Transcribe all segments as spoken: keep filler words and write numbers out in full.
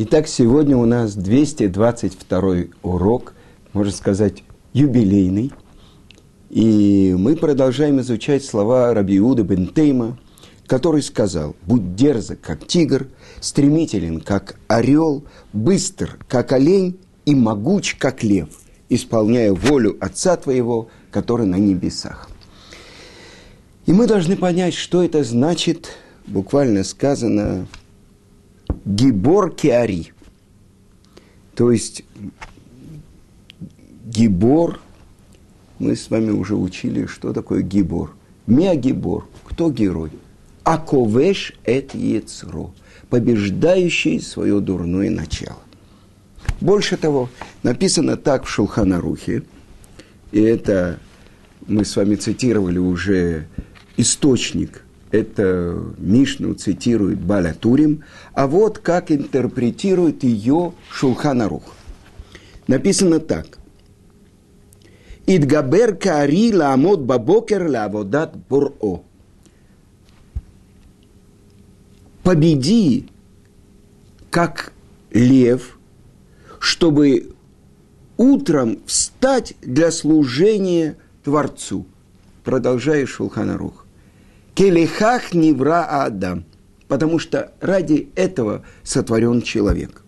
Итак, сегодня у нас двести двадцать второй урок, можно сказать, юбилейный. И мы продолжаем изучать слова Раби Иуда бен Тейма, который сказал: «Будь дерзок, как тигр, стремителен, как орел, быстр, как олень и могуч, как лев, исполняя волю Отца твоего, который на небесах». И мы должны понять, что это значит, буквально сказано, «гибор кеари», то есть «гибор». Мы с вами уже учили, что такое гибор. Меа гибор. Кто герой? Аковеш эт яцро. Побеждающий свое дурное начало. Больше того, написано так в Шулхан Арухе, и это мы с вами цитировали уже источник, это Мишну цитирует Баль Турим, а вот как интерпретирует ее Шулхан Арух. Написано так. «Идгабер каари лаамот бабокер лааводат боро». Победи, как лев, чтобы утром встать для служения Творцу. Продолжает Шулхан Арух. «Келехах невра Адам». Потому что ради этого сотворен человек.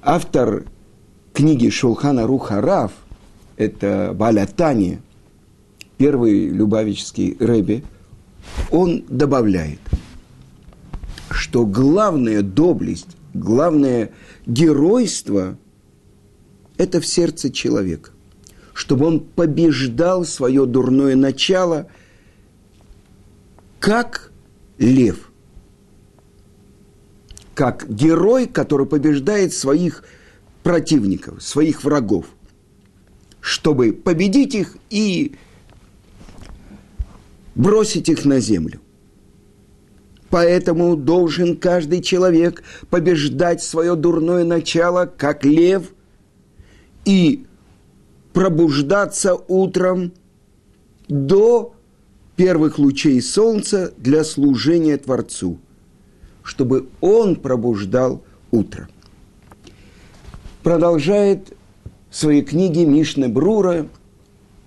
Автор книги Шулхан Арух а-Рав, это Балятани, первый любавический ребе, он добавляет, что главная доблесть, главное геройство – это в сердце человека, чтобы он побеждал свое дурное начало, как лев, как герой, который побеждает своих противников, своих врагов, чтобы победить их и бросить их на землю. Поэтому должен каждый человек побеждать свое дурное начало, как лев, и пробуждаться утром до первых лучей солнца для служения Творцу, чтобы он пробуждал утро. Продолжает в своей книге Мишна Брура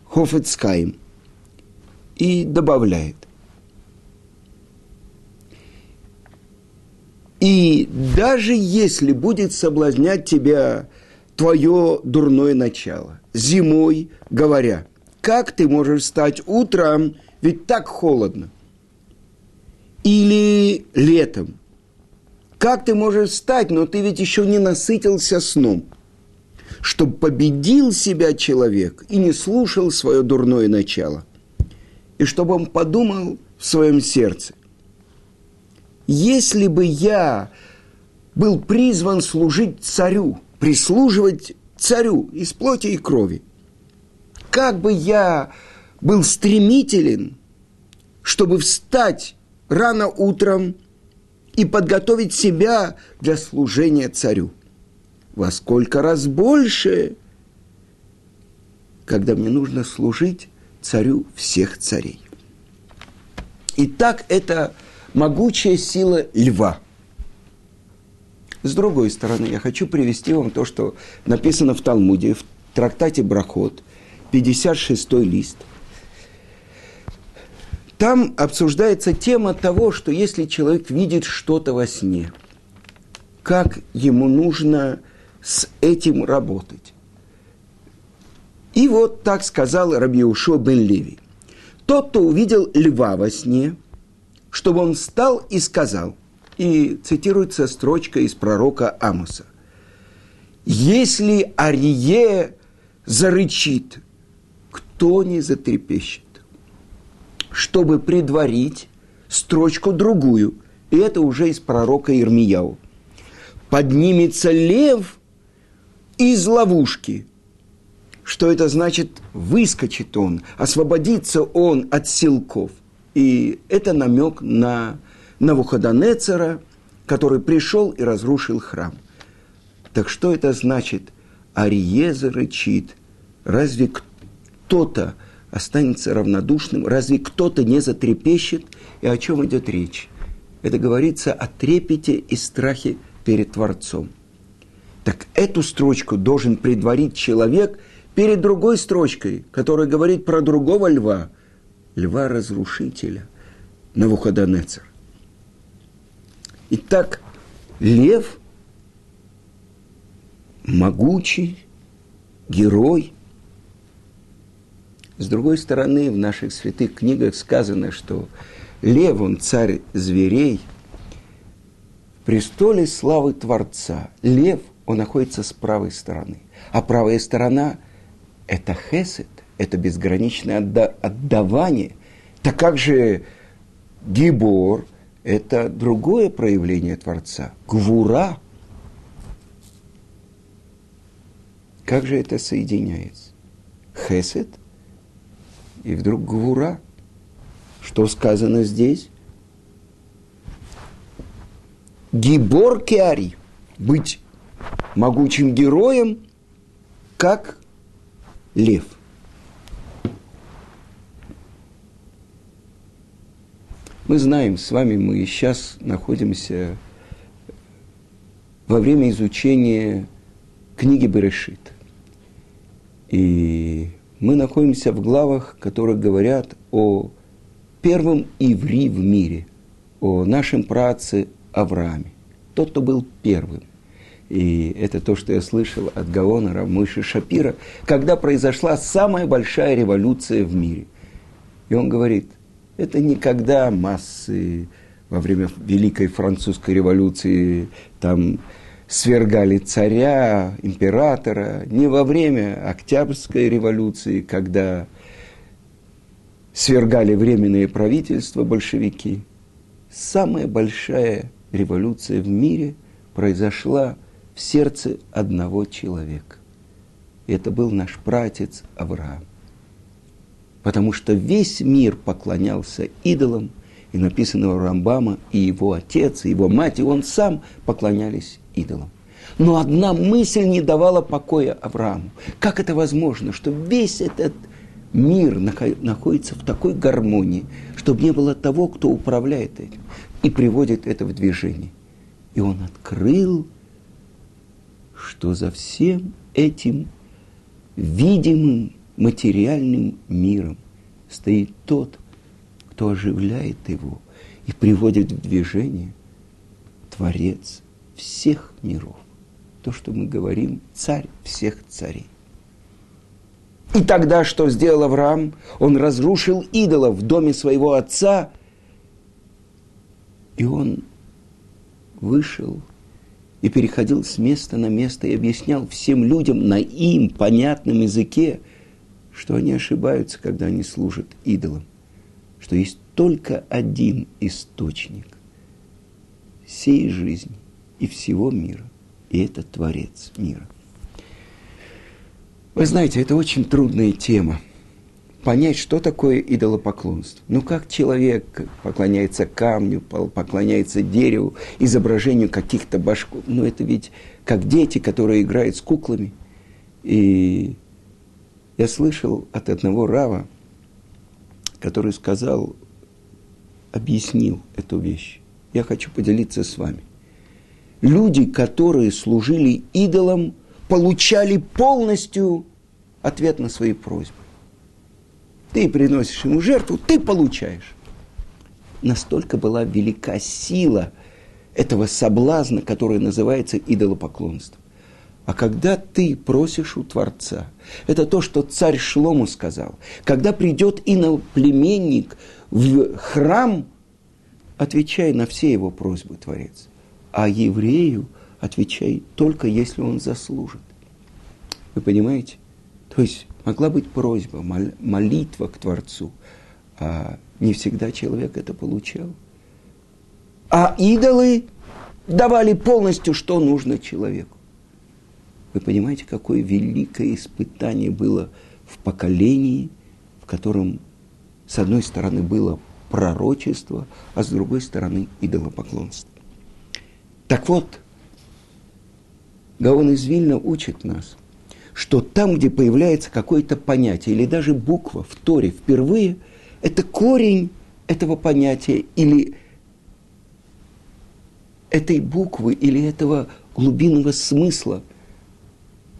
Хофецкий и добавляет. И даже если будет соблазнять тебя твое дурное начало, зимой говоря, как ты можешь встать утром, ведь так холодно, или летом, как ты можешь встать, но ты ведь еще не насытился сном, чтобы победил себя человек и не слушал свое дурное начало, и чтобы он подумал в своем сердце. Если бы я был призван служить царю, прислуживать царю из плоти и крови, как бы я был стремителен, чтобы встать рано утром и подготовить себя для служения царю. Во сколько раз больше, когда мне нужно служить царю всех царей. Итак, это могучая сила льва. С другой стороны, я хочу привести вам то, что написано в Талмуде, в трактате Брахот, пятьдесят шестой лист. Там обсуждается тема того, что если человек видит что-то во сне, как ему нужно с этим работать. И вот так сказал Рабби Ушо Бен Леви. Тот, кто увидел льва во сне, чтобы он встал и сказал, и цитируется строчка из пророка Амоса, «Если арье зарычит, кто не затрепещет?» чтобы предварить строчку другую. И это уже из пророка Иермияу. «Поднимется лев из ловушки». Что это значит? Выскочит он, освободится он от силков. И это намек на Навуходоносора, который пришел и разрушил храм. Так что это значит? Арье зарычит. Разве кто-то останется равнодушным, разве кто-то не затрепещет, и о чем идет речь? это говорится о трепете и страхе перед Творцом. Так эту строчку должен предварить человек перед другой строчкой, которая говорит про другого льва, льва-разрушителя, Навуходоносор. Итак, лев – могучий, герой. С другой стороны, в наших святых книгах сказано, что лев, он царь зверей, в престоле славы Творца. Лев, он находится с правой стороны. А правая сторона – это хесед, это безграничное отда- отдавание. Так как же гибор – это другое проявление Творца, гвура. Как же это соединяется? Хесед и вдруг гвура. Что сказано здесь? Гибор кеари – быть могучим героем, как лев. Мы знаем, с вами мы сейчас находимся во время изучения книги Берешит. И мы находимся в главах, которые говорят о первом иври в мире, о нашем праотце Аврааме, тот, кто был первым. И это то, что я слышал от Гаона Рамши Шапира, когда произошла самая большая революция в мире. И он говорит, это не когда массы во время Великой Французской революции там свергали царя, императора, не во время Октябрьской революции, когда свергали временные правительства большевики. Самая большая революция в мире произошла в сердце одного человека. И это был наш праотец Авраам. Потому что весь мир поклонялся идолам, и написано у Рамбама, и его отец, и его мать, и он сам поклонялись идолам. Но одна мысль не давала покоя Аврааму. Как это возможно, что весь этот мир находится в такой гармонии, чтобы не было того, кто управляет этим и приводит это в движение? И он открыл, что за всем этим видимым материальным миром стоит тот, кто оживляет его и приводит в движение Творец всех миров. То, что мы говорим, царь всех царей. И тогда, что сделал Авраам? Он разрушил идола в доме своего отца, и он вышел и переходил с места на место и объяснял всем людям на им понятном языке, что они ошибаются, когда они служат идолам, что есть только один источник всей жизни и всего мира, и это Творец мира. Вы знаете, это очень трудная тема. Понять, что такое идолопоклонство. Ну, как человек поклоняется камню, поклоняется дереву, изображению каких-то башков. Ну, это ведь как дети, которые играют с куклами. И я слышал от одного рава, который сказал, объяснил эту вещь. Я хочу поделиться с вами. Люди, которые служили идолам, получали полностью ответ на свои просьбы. Ты приносишь ему жертву, ты получаешь. Настолько была велика сила этого соблазна, который называется идолопоклонством. А когда ты просишь у Творца, это то, что царь Шлому сказал, когда придет иноплеменник в храм, отвечай на все его просьбы, Творец. А еврею отвечай только, если он заслужит. Вы понимаете? То есть могла быть просьба, молитва к Творцу, а не всегда человек это получал. А идолы давали полностью, что нужно человеку. Вы понимаете, какое великое испытание было в поколении, в котором с одной стороны было пророчество, а с другой стороны идолопоклонство. Так вот, Гаон из Вильны учит нас, что там, где появляется какое-то понятие, или даже буква в Торе впервые, это корень этого понятия или этой буквы или этого глубинного смысла,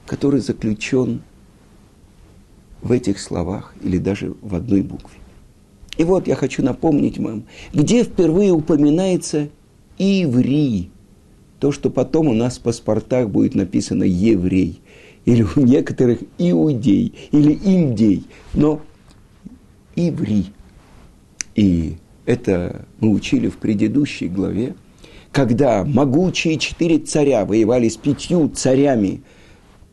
который заключен в этих словах или даже в одной букве. И вот я хочу напомнить вам, где впервые упоминается «иври», то, что потом у нас в паспортах будет написано «еврей», или у некоторых «иудей», или «индей», но «иври». И это мы учили в предыдущей главе, когда могучие четыре царя воевали с пятью царями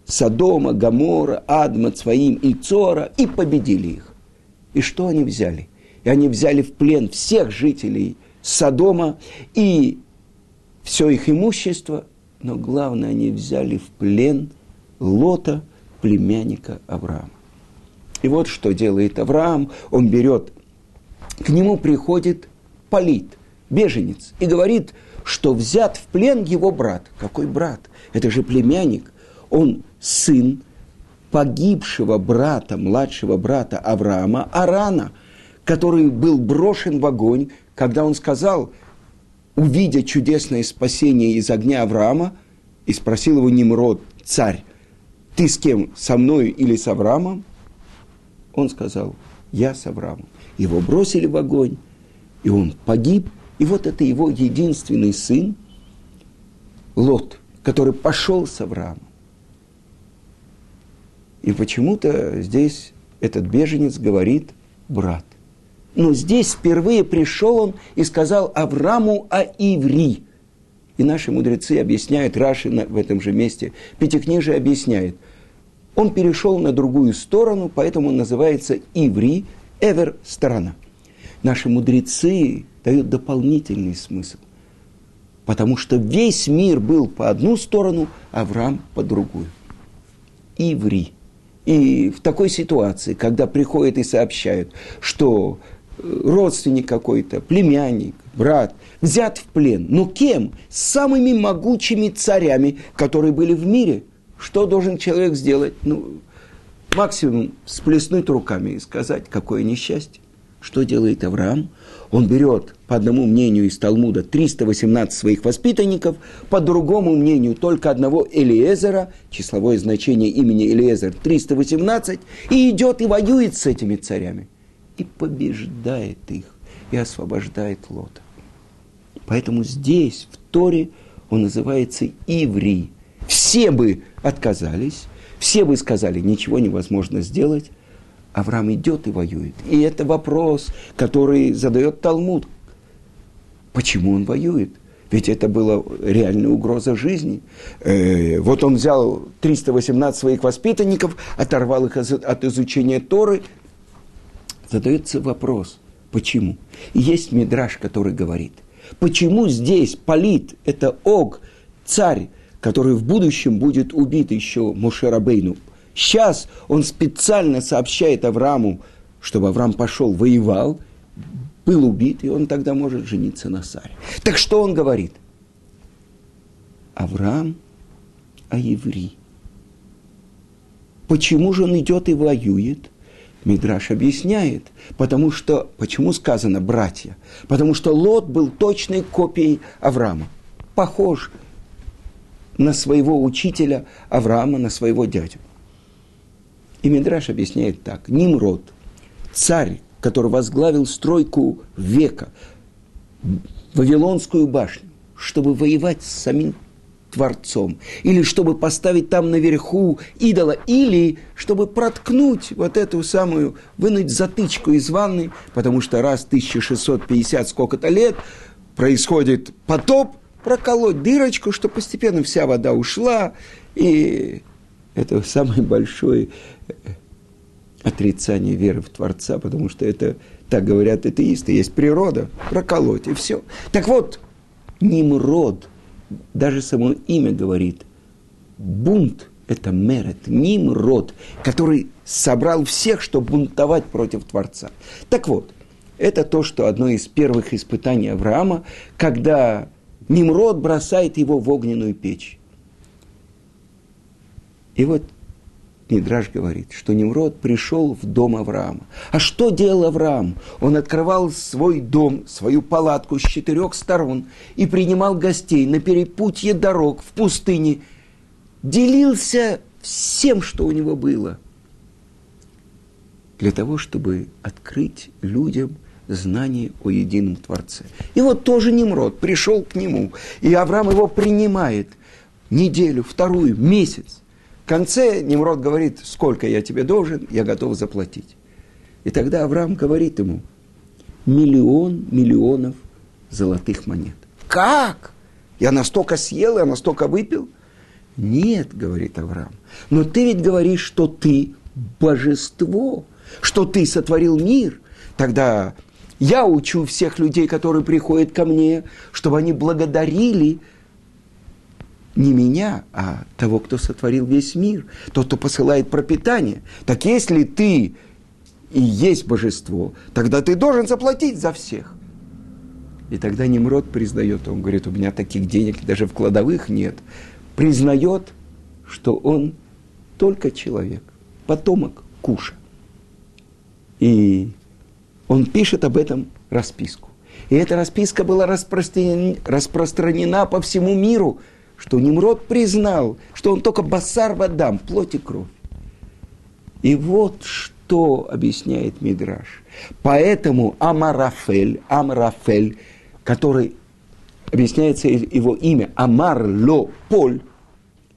Содома, Гомора, Адма, Цваим и Цора, и победили их. И что они взяли? И они взяли в плен всех жителей Содома и все их имущество, но главное, они взяли в плен Лота, племянника Авраама. И вот что делает Авраам, он берет, к нему приходит Палит, беженец, и говорит, что взят в плен его брат. Какой брат? Это же племянник. Он сын погибшего брата, младшего брата Авраама, Арана, который был брошен в огонь, когда он сказал, увидя чудесное спасение из огня Авраама, и спросил его Нимрод, царь, ты с кем, со мною или с Авраамом? Он сказал, я с Авраамом. Его бросили в огонь, и он погиб. И вот это его единственный сын, Лот, который пошел с Авраамом. И почему-то здесь этот беженец говорит «брат». Но здесь впервые пришел он и сказал Аврааму о Иври. И наши мудрецы объясняют, Раши в этом же месте, Пятикнижие объясняет. Он перешел на другую сторону, поэтому он называется Иври, Эвер, сторона. Наши мудрецы дают дополнительный смысл, потому что весь мир был по одну сторону, Авраам по другую. Иври. И в такой ситуации, когда приходят и сообщают, что родственник какой-то, племянник, брат, взят в плен, но кем? Самыми могучими царями, которые были в мире. Что должен человек сделать? Ну, максимум всплеснуть руками и сказать, какое несчастье. Что делает Авраам? Он берет, по одному мнению из Талмуда, триста восемнадцать своих воспитанников, по другому мнению только одного Элиэзера, числовое значение имени Элиэзер триста восемнадцать, и идет и воюет с этими царями. И побеждает их, и освобождает Лота. Поэтому здесь, в Торе, он называется Иври. Все бы отказались, все бы сказали, ничего невозможно сделать, Авраам идет и воюет. И это вопрос, который задает Талмуд. Почему он воюет? Ведь это была реальная угроза жизни. Э, вот он взял триста восемнадцать своих воспитанников, оторвал их от изучения Торы. Задается вопрос, почему? И есть Мидраш, который говорит, почему здесь Палит, это Ог, царь, который в будущем будет убит еще Моше Рабейну, сейчас он специально сообщает Аврааму, чтобы Авраам пошел, воевал, был убит, и он тогда может жениться на Саре. Так что он говорит? Авраам о Иври. Почему же он идет и воюет? Мидраш объясняет, потому что, почему сказано «братья»? Потому что Лот был точной копией Авраама. Похож на своего учителя Авраама, на своего дядю. И Мидраш объясняет так. Нимрод, царь, который возглавил стройку века, Вавилонскую башню, чтобы воевать с самим Творцом, или чтобы поставить там наверху идола, или чтобы проткнуть вот эту самую, вынуть затычку из ванны, потому что раз тысяча шестьсот пятьдесят сколько-то лет происходит потоп, проколоть дырочку, чтобы постепенно вся вода ушла, и... Это самое большое отрицание веры в Творца, потому что это, так говорят атеисты, есть природа, проколоть, и все. Так вот, Нимрод, даже само имя говорит, бунт – это мерет, Нимрод, который собрал всех, чтобы бунтовать против Творца. Так вот, это то, что одно из первых испытаний Авраама, когда Нимрод бросает его в огненную печь. И вот Мидраш говорит, что Нимрод пришел в дом Авраама. А что делал Авраам? Он открывал свой дом, свою палатку с четырех сторон и принимал гостей на перепутье дорог, в пустыне. Делился всем, что у него было, для того, чтобы открыть людям знание о едином Творце. И вот тоже Нимрод пришел к нему, и Авраам его принимает неделю, вторую, месяц. В конце Нимрод говорит, сколько я тебе должен, я готов заплатить. И тогда Авраам говорит ему, миллион миллионов золотых монет. Как? Я настолько съел, я настолько выпил? Нет, говорит Авраам, но ты ведь говоришь, что ты божество, что ты сотворил мир. Тогда я учу всех людей, которые приходят ко мне, чтобы они благодарили не меня, а того, кто сотворил весь мир, тот, кто посылает пропитание. Так если ты и есть божество, тогда ты должен заплатить за всех. И тогда Нимрод признает, он говорит, у меня таких денег даже в кладовых нет, признает, что он только человек, потомок Куша. И он пишет об этом расписку. И эта расписка была распространена по всему миру, что Нимрод признал, что он только басар вадам, плоть и кровь. И вот что объясняет Мидраш. Поэтому Амарафель, Амарафель, который, объясняется его имя, Амар-Ло-Поль,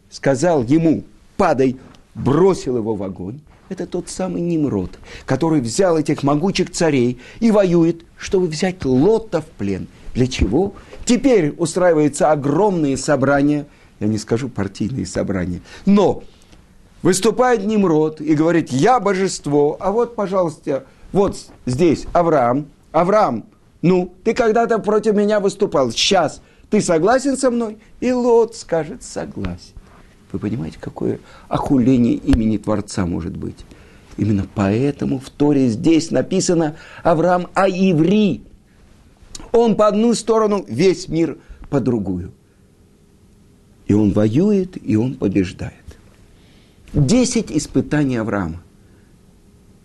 сказал ему, падай, бросил его в огонь. Это тот самый Нимрод, который взял этих могучих царей и воюет, чтобы взять Лота в плен. Для чего? Теперь устраиваются огромные собрания, я не скажу партийные собрания, но выступает Нимрод и говорит, я божество, а вот, пожалуйста, вот здесь Авраам, Авраам, ну, ты когда-то против меня выступал, сейчас ты согласен со мной? И Лот скажет, согласен. Вы понимаете, какое охуление имени Творца может быть? Именно поэтому в Торе здесь написано Авраам а-Иври. Он по одну сторону, весь мир по другую. И он воюет, и он побеждает. Десять испытаний Авраама.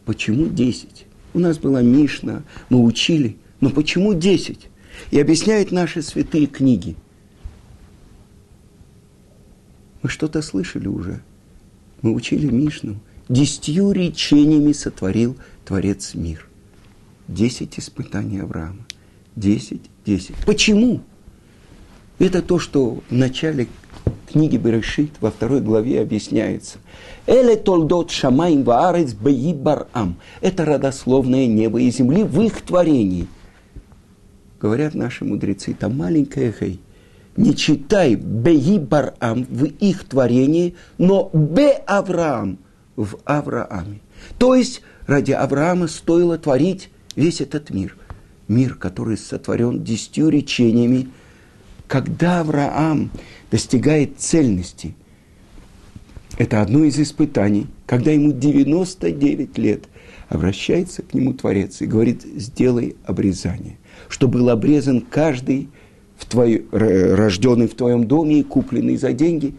Почему десять? У нас была Мишна, мы учили, но почему десять? И объясняют наши святые книги. Мы что-то слышали уже. Мы учили Мишну. Десятью речениями сотворил Творец мир. Десять испытаний Авраама. Десять, десять. Почему? Это то, что в начале книги Берешит, во второй главе объясняется. «Эле толдот шамаим ваарец беи барам». Это родословное небо и земли в их творении. Говорят наши мудрецы, там маленькая хэй. Не читай «беи барам» в их творении, но «бе Авраам» в Аврааме. То есть ради Авраама стоило творить весь этот мир. Мир, который сотворен десятью речениями. Когда Авраам достигает цельности, это одно из испытаний, когда ему девяносто девять лет, обращается к нему Творец и говорит, сделай обрезание, чтобы был обрезан каждый в твой, рожденный в твоем доме и купленный за деньги.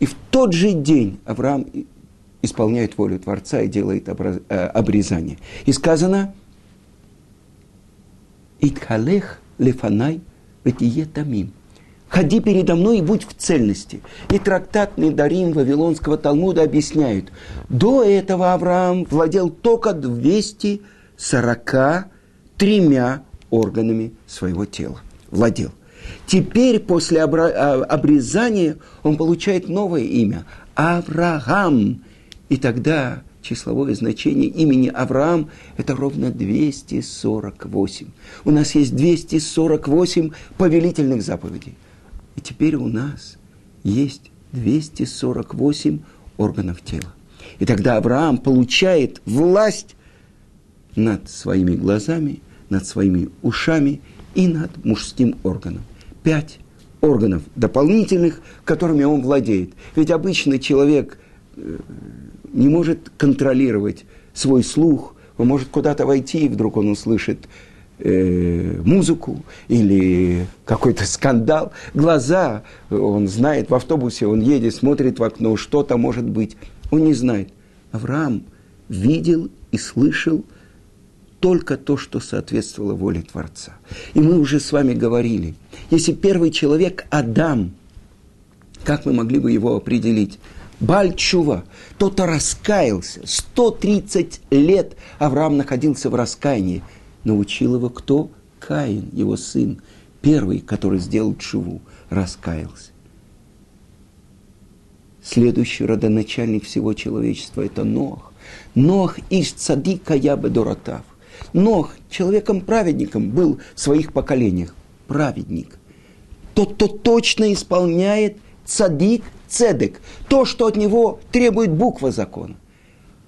И в тот же день Авраам исполняет волю Творца и делает обрезание. И сказано, «Итхалех лефанай ватие тамим». «Ходи передо мной и будь в цельности». И трактат Недарим Вавилонского Талмуда объясняют, до этого Авраам владел только двумястами сорока тремя органами своего тела. Владел. Теперь, после обрезания, он получает новое имя – Авраам. И тогда числовое значение имени Авраам – это ровно двести сорок восемь. У нас есть двести сорок восемь повелительных заповедей. И теперь у нас есть двести сорок восемь органов тела. И тогда Авраам получает власть над своими глазами, над своими ушами и над мужским органом. Пять органов дополнительных, которыми он владеет. Ведь обычно человек не может контролировать свой слух, он может куда-то войти, и вдруг он услышит э, музыку или какой-то скандал. Глаза, он знает, в автобусе он едет, смотрит в окно, что-то может быть. Он не знает. Авраам видел и слышал только то, что соответствовало воле Творца. И мы уже с вами говорили, если первый человек Адам, как мы могли бы его определить? Баль-чува, тот раскаялся. сто тридцать лет Авраам находился в раскаянии. Научил его кто? Каин, его сын. Первый, который сделал чуву, раскаялся. Следующий родоначальник всего человечества – это Нох. Нох иш цадика ябе доратав. Нох человеком-праведником был в своих поколениях. Праведник. Тот, кто точно исполняет цадик, цедек. То, что от него требует буква закона.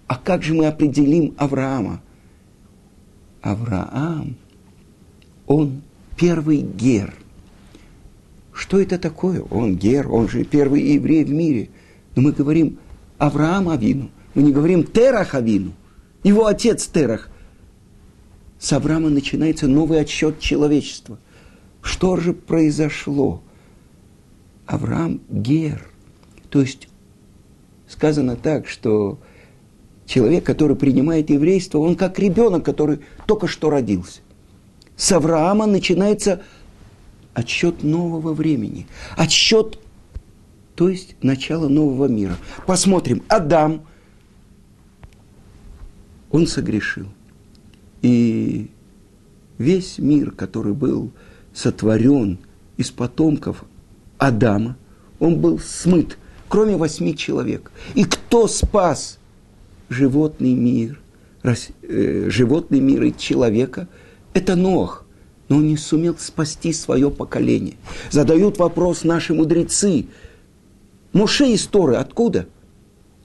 А как же мы определим Авраама? Авраам, он первый гер. Что это такое? Он гер, он же первый еврей в мире. Но мы говорим Авраам Авину. Мы не говорим Терах Авину. Его отец Терах. С Авраама начинается новый отсчет человечества. Что же произошло? Авраам гер. То есть сказано так, что человек, который принимает еврейство, он как ребенок, который только что родился. С Авраама начинается отсчет нового времени. Отсчет, то есть начало нового мира. Посмотрим. Адам, он согрешил. И весь мир, который был сотворен из потомков Адама, он был смыт, кроме восьми человек. И кто спас животный мир, животный мир и человека? Это Нох. Но он не сумел спасти свое поколение. Задают вопрос наши мудрецы. Моше из Торы откуда?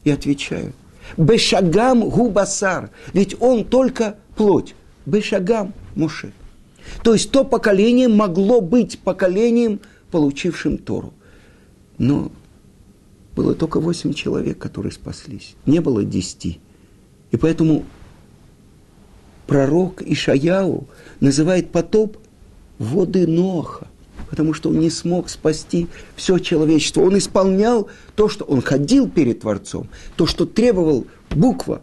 И отвечаю. Бешагам губасар. Ведь он только плоть. Бешагам Моше. То есть то поколение могло быть поколением, получившим Тору. Но было только восемь человек, которые спаслись. Не было десяти. И поэтому пророк Ишаяу называет потоп воды Ноха, потому что он не смог спасти все человечество. Он исполнял то, что он ходил перед Творцом, то, что требовал буква,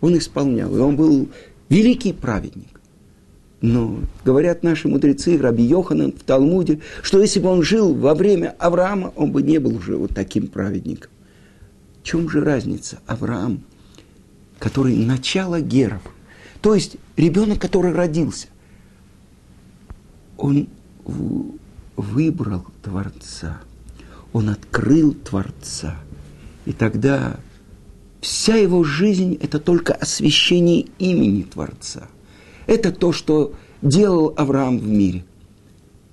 он исполнял. И он был великий праведник. Но говорят наши мудрецы, Раби Йоханан в Талмуде, что если бы он жил во время Авраама, он бы не был уже вот таким праведником. В чем же разница? Авраам, который начало геров, то есть ребенок, который родился, он выбрал Творца, он открыл Творца. И тогда вся его жизнь – это только освящение имени Творца. Это то, что делал Авраам в мире.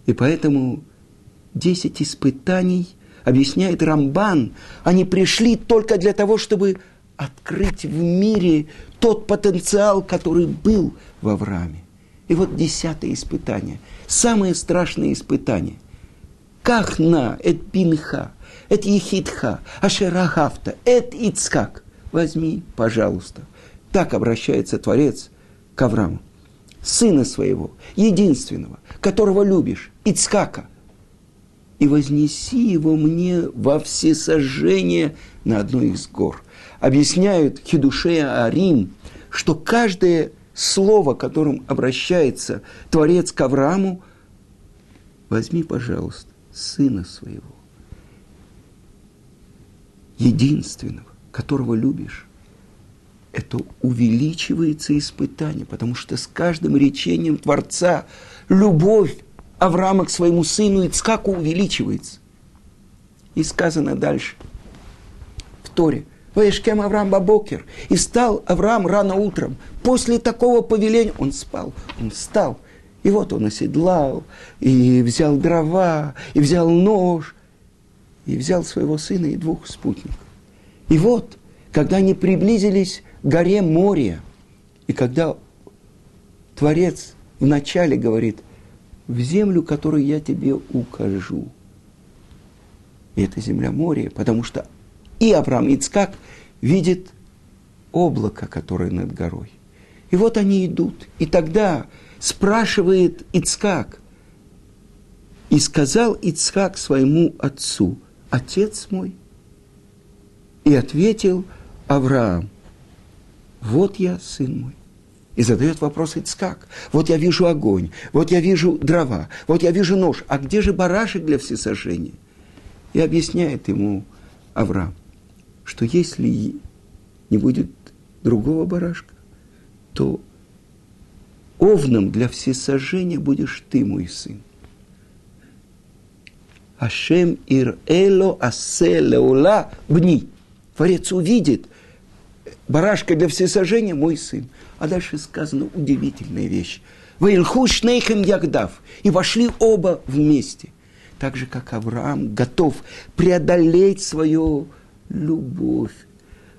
И поэтому десять испытаний, объясняет Рамбан, они пришли только для того, чтобы открыть в мире тот потенциал, который был в Аврааме. И вот десятое испытание. Самое страшное испытание. Кахна, эт пинха, эт ехидха, ашерахавта, эт Ицхак. Возьми, пожалуйста. Так обращается Творец к Аврааму. Сына своего, единственного, которого любишь, Ицхака. И вознеси его мне во всесожжение на одной из гор. Объясняют Хидушея Арим, что каждое слово, которым обращается Творец к Аврааму, возьми, пожалуйста, сына своего, единственного, которого любишь, это увеличивается испытание, потому что с каждым речением Творца любовь Авраама к своему сыну Ицхаку увеличивается. И сказано дальше в Торе. Ваешкем Авраам бабокер. И встал Авраам рано утром. После такого повеления он спал, он встал. И вот он оседлал, и взял дрова, и взял нож, и взял своего сына и двух спутников. И вот, когда они приблизились к горе Мория, и когда Творец вначале говорит, в землю, которую я тебе укажу. И это земля Мория, потому что и Авраам Ицхак видит облако, которое над горой. И вот они идут. И тогда спрашивает Ицхак. И сказал Ицхак своему отцу, отец мой. И ответил Авраам, вот я, сын мой. И задает вопрос Ицхак. Вот я вижу огонь, вот я вижу дрова, вот я вижу нож. А где же барашек для всесожжения? И объясняет ему Авраам, что если не будет другого барашка, то овном для всесожжения будешь ты, мой сын. Ашем ир эло асе леула бни. Творец увидит барашка для всесожжения, мой сын. А дальше сказана удивительная вещь. Ваилху шнейхем ягдав. И вошли оба вместе. Так же, как Авраам готов преодолеть свою любовь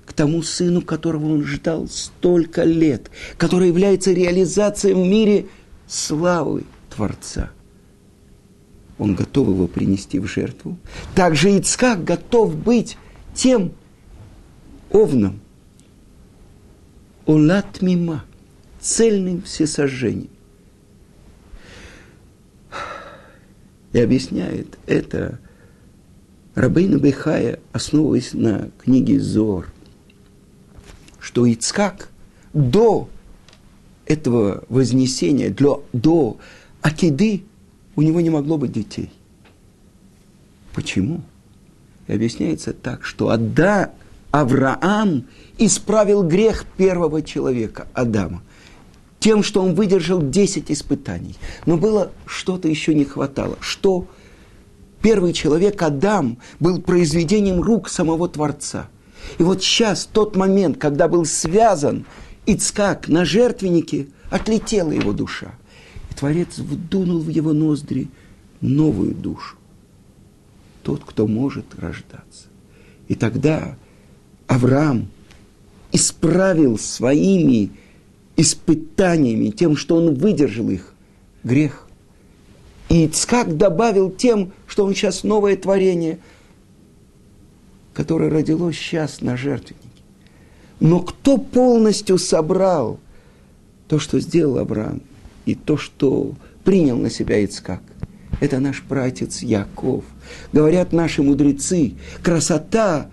к тому сыну, которого он ждал столько лет, который является реализацией в мире славы Творца. Он готов его принести в жертву. Также Ицхак готов быть тем овном, олат мима, цельным всесожжением. И объясняет это Рабейну Бехая, основываясь на книге Зор, что Ицхак до этого вознесения, для, до Акиды, у него не могло быть детей. Почему? И объясняется так, что Ада, Авраам исправил грех первого человека, Адама, тем, что он выдержал десять испытаний. Но было что-то еще не хватало. Что первый человек, Адам, был произведением рук самого Творца. И вот сейчас, тот момент, когда был связан Ицхак на жертвеннике, отлетела его душа. И Творец вдунул в его ноздри новую душу. Тот, кто может рождаться. И тогда Авраам исправил своими испытаниями, тем, что он выдержал их, грех. И Ицхак добавил тем, что он сейчас новое творение, которое родилось сейчас на жертвеннике. Но кто полностью собрал то, что сделал Авраам, и то, что принял на себя Ицхак? Это наш праотец Яков. Говорят наши мудрецы, красота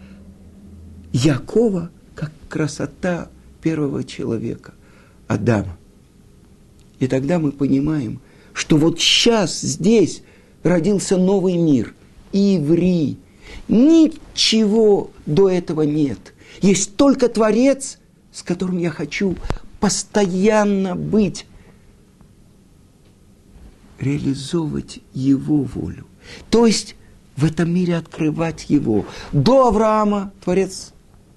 Якова, как красота первого человека, Адама. И тогда мы понимаем, что вот сейчас здесь родился новый мир, Иври. Ничего до этого нет. Есть только Творец, с которым я хочу постоянно быть, реализовывать его волю. То есть в этом мире открывать его. До Авраама Творец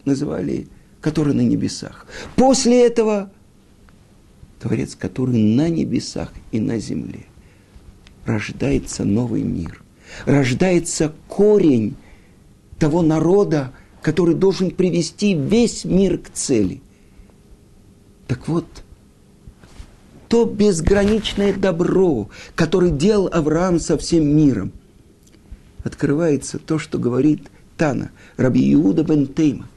называли, который на небесах. После этого Творец, который на небесах и на земле. Рождается новый мир. Рождается корень того народа, который должен привести весь мир к цели. Так вот, то безграничное добро, которое делал Авраам со всем миром, открывается то, что говорит Тана, Раби Иуда бен Тейма.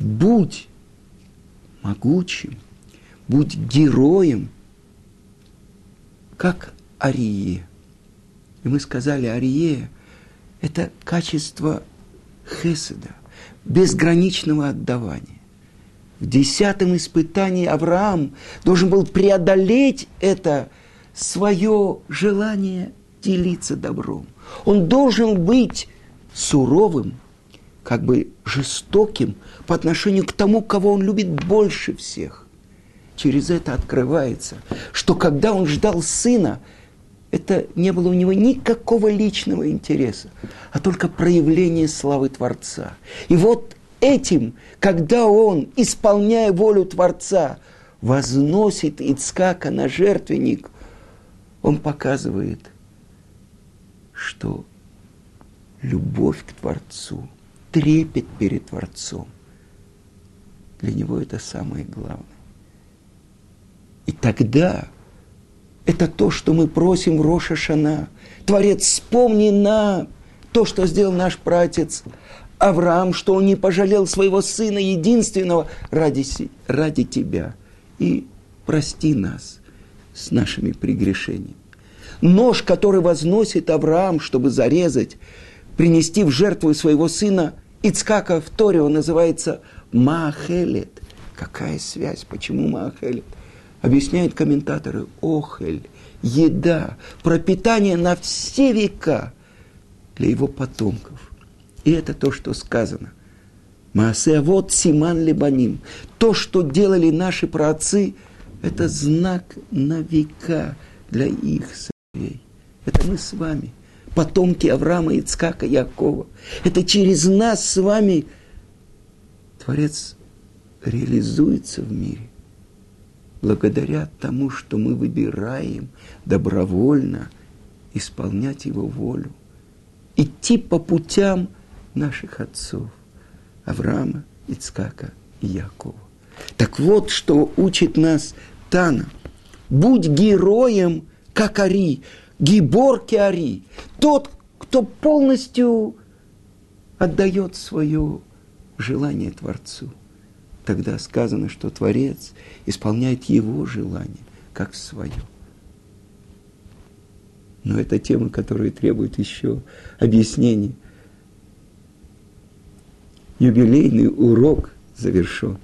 Будь могучим, будь героем, как Арие. И мы сказали, Арие – это качество хеседа, безграничного отдавания. В десятом испытании Авраам должен был преодолеть это свое желание делиться добром. Он должен быть суровым, как бы жестоким по отношению к тому, кого он любит больше всех. Через это открывается, что когда он ждал сына, это не было у него никакого личного интереса, а только проявление славы Творца. И вот этим, когда он, исполняя волю Творца, возносит Ицхака на жертвенник, он показывает, что любовь к Творцу, трепет перед Творцом, для него это самое главное. И тогда это то, что мы просим Рош ха-Шана. Творец, вспомни нам то, что сделал наш праотец Авраам, что он не пожалел своего сына единственного ради, ради тебя. И прости нас с нашими прегрешениями. Нож, который возносит Авраам, чтобы зарезать, принести в жертву своего сына, Ицхака в Торе он называется Маахелет. Какая связь? Почему Маахелет? Объясняют комментаторы. Охель, еда, пропитание на все века для его потомков. И это то, что сказано. Маасеавот симан лебаним. То, что делали наши праотцы, это знак на века для их сыновей. Это мы с вами, потомки Авраама, Ицхака, Якова. Это через нас с вами Творец реализуется в мире. Благодаря тому, что мы выбираем добровольно исполнять его волю. Идти по путям наших отцов. Авраама, Ицхака и Якова. Так вот, что учит нас Тана. Будь героем, как Ари, гибор ке Ари. Тот, кто полностью отдает свое желание Творцу. Тогда сказано, что Творец исполняет его желание, как свое. Но это тема, которая требует еще объяснений. Юбилейный урок завершен.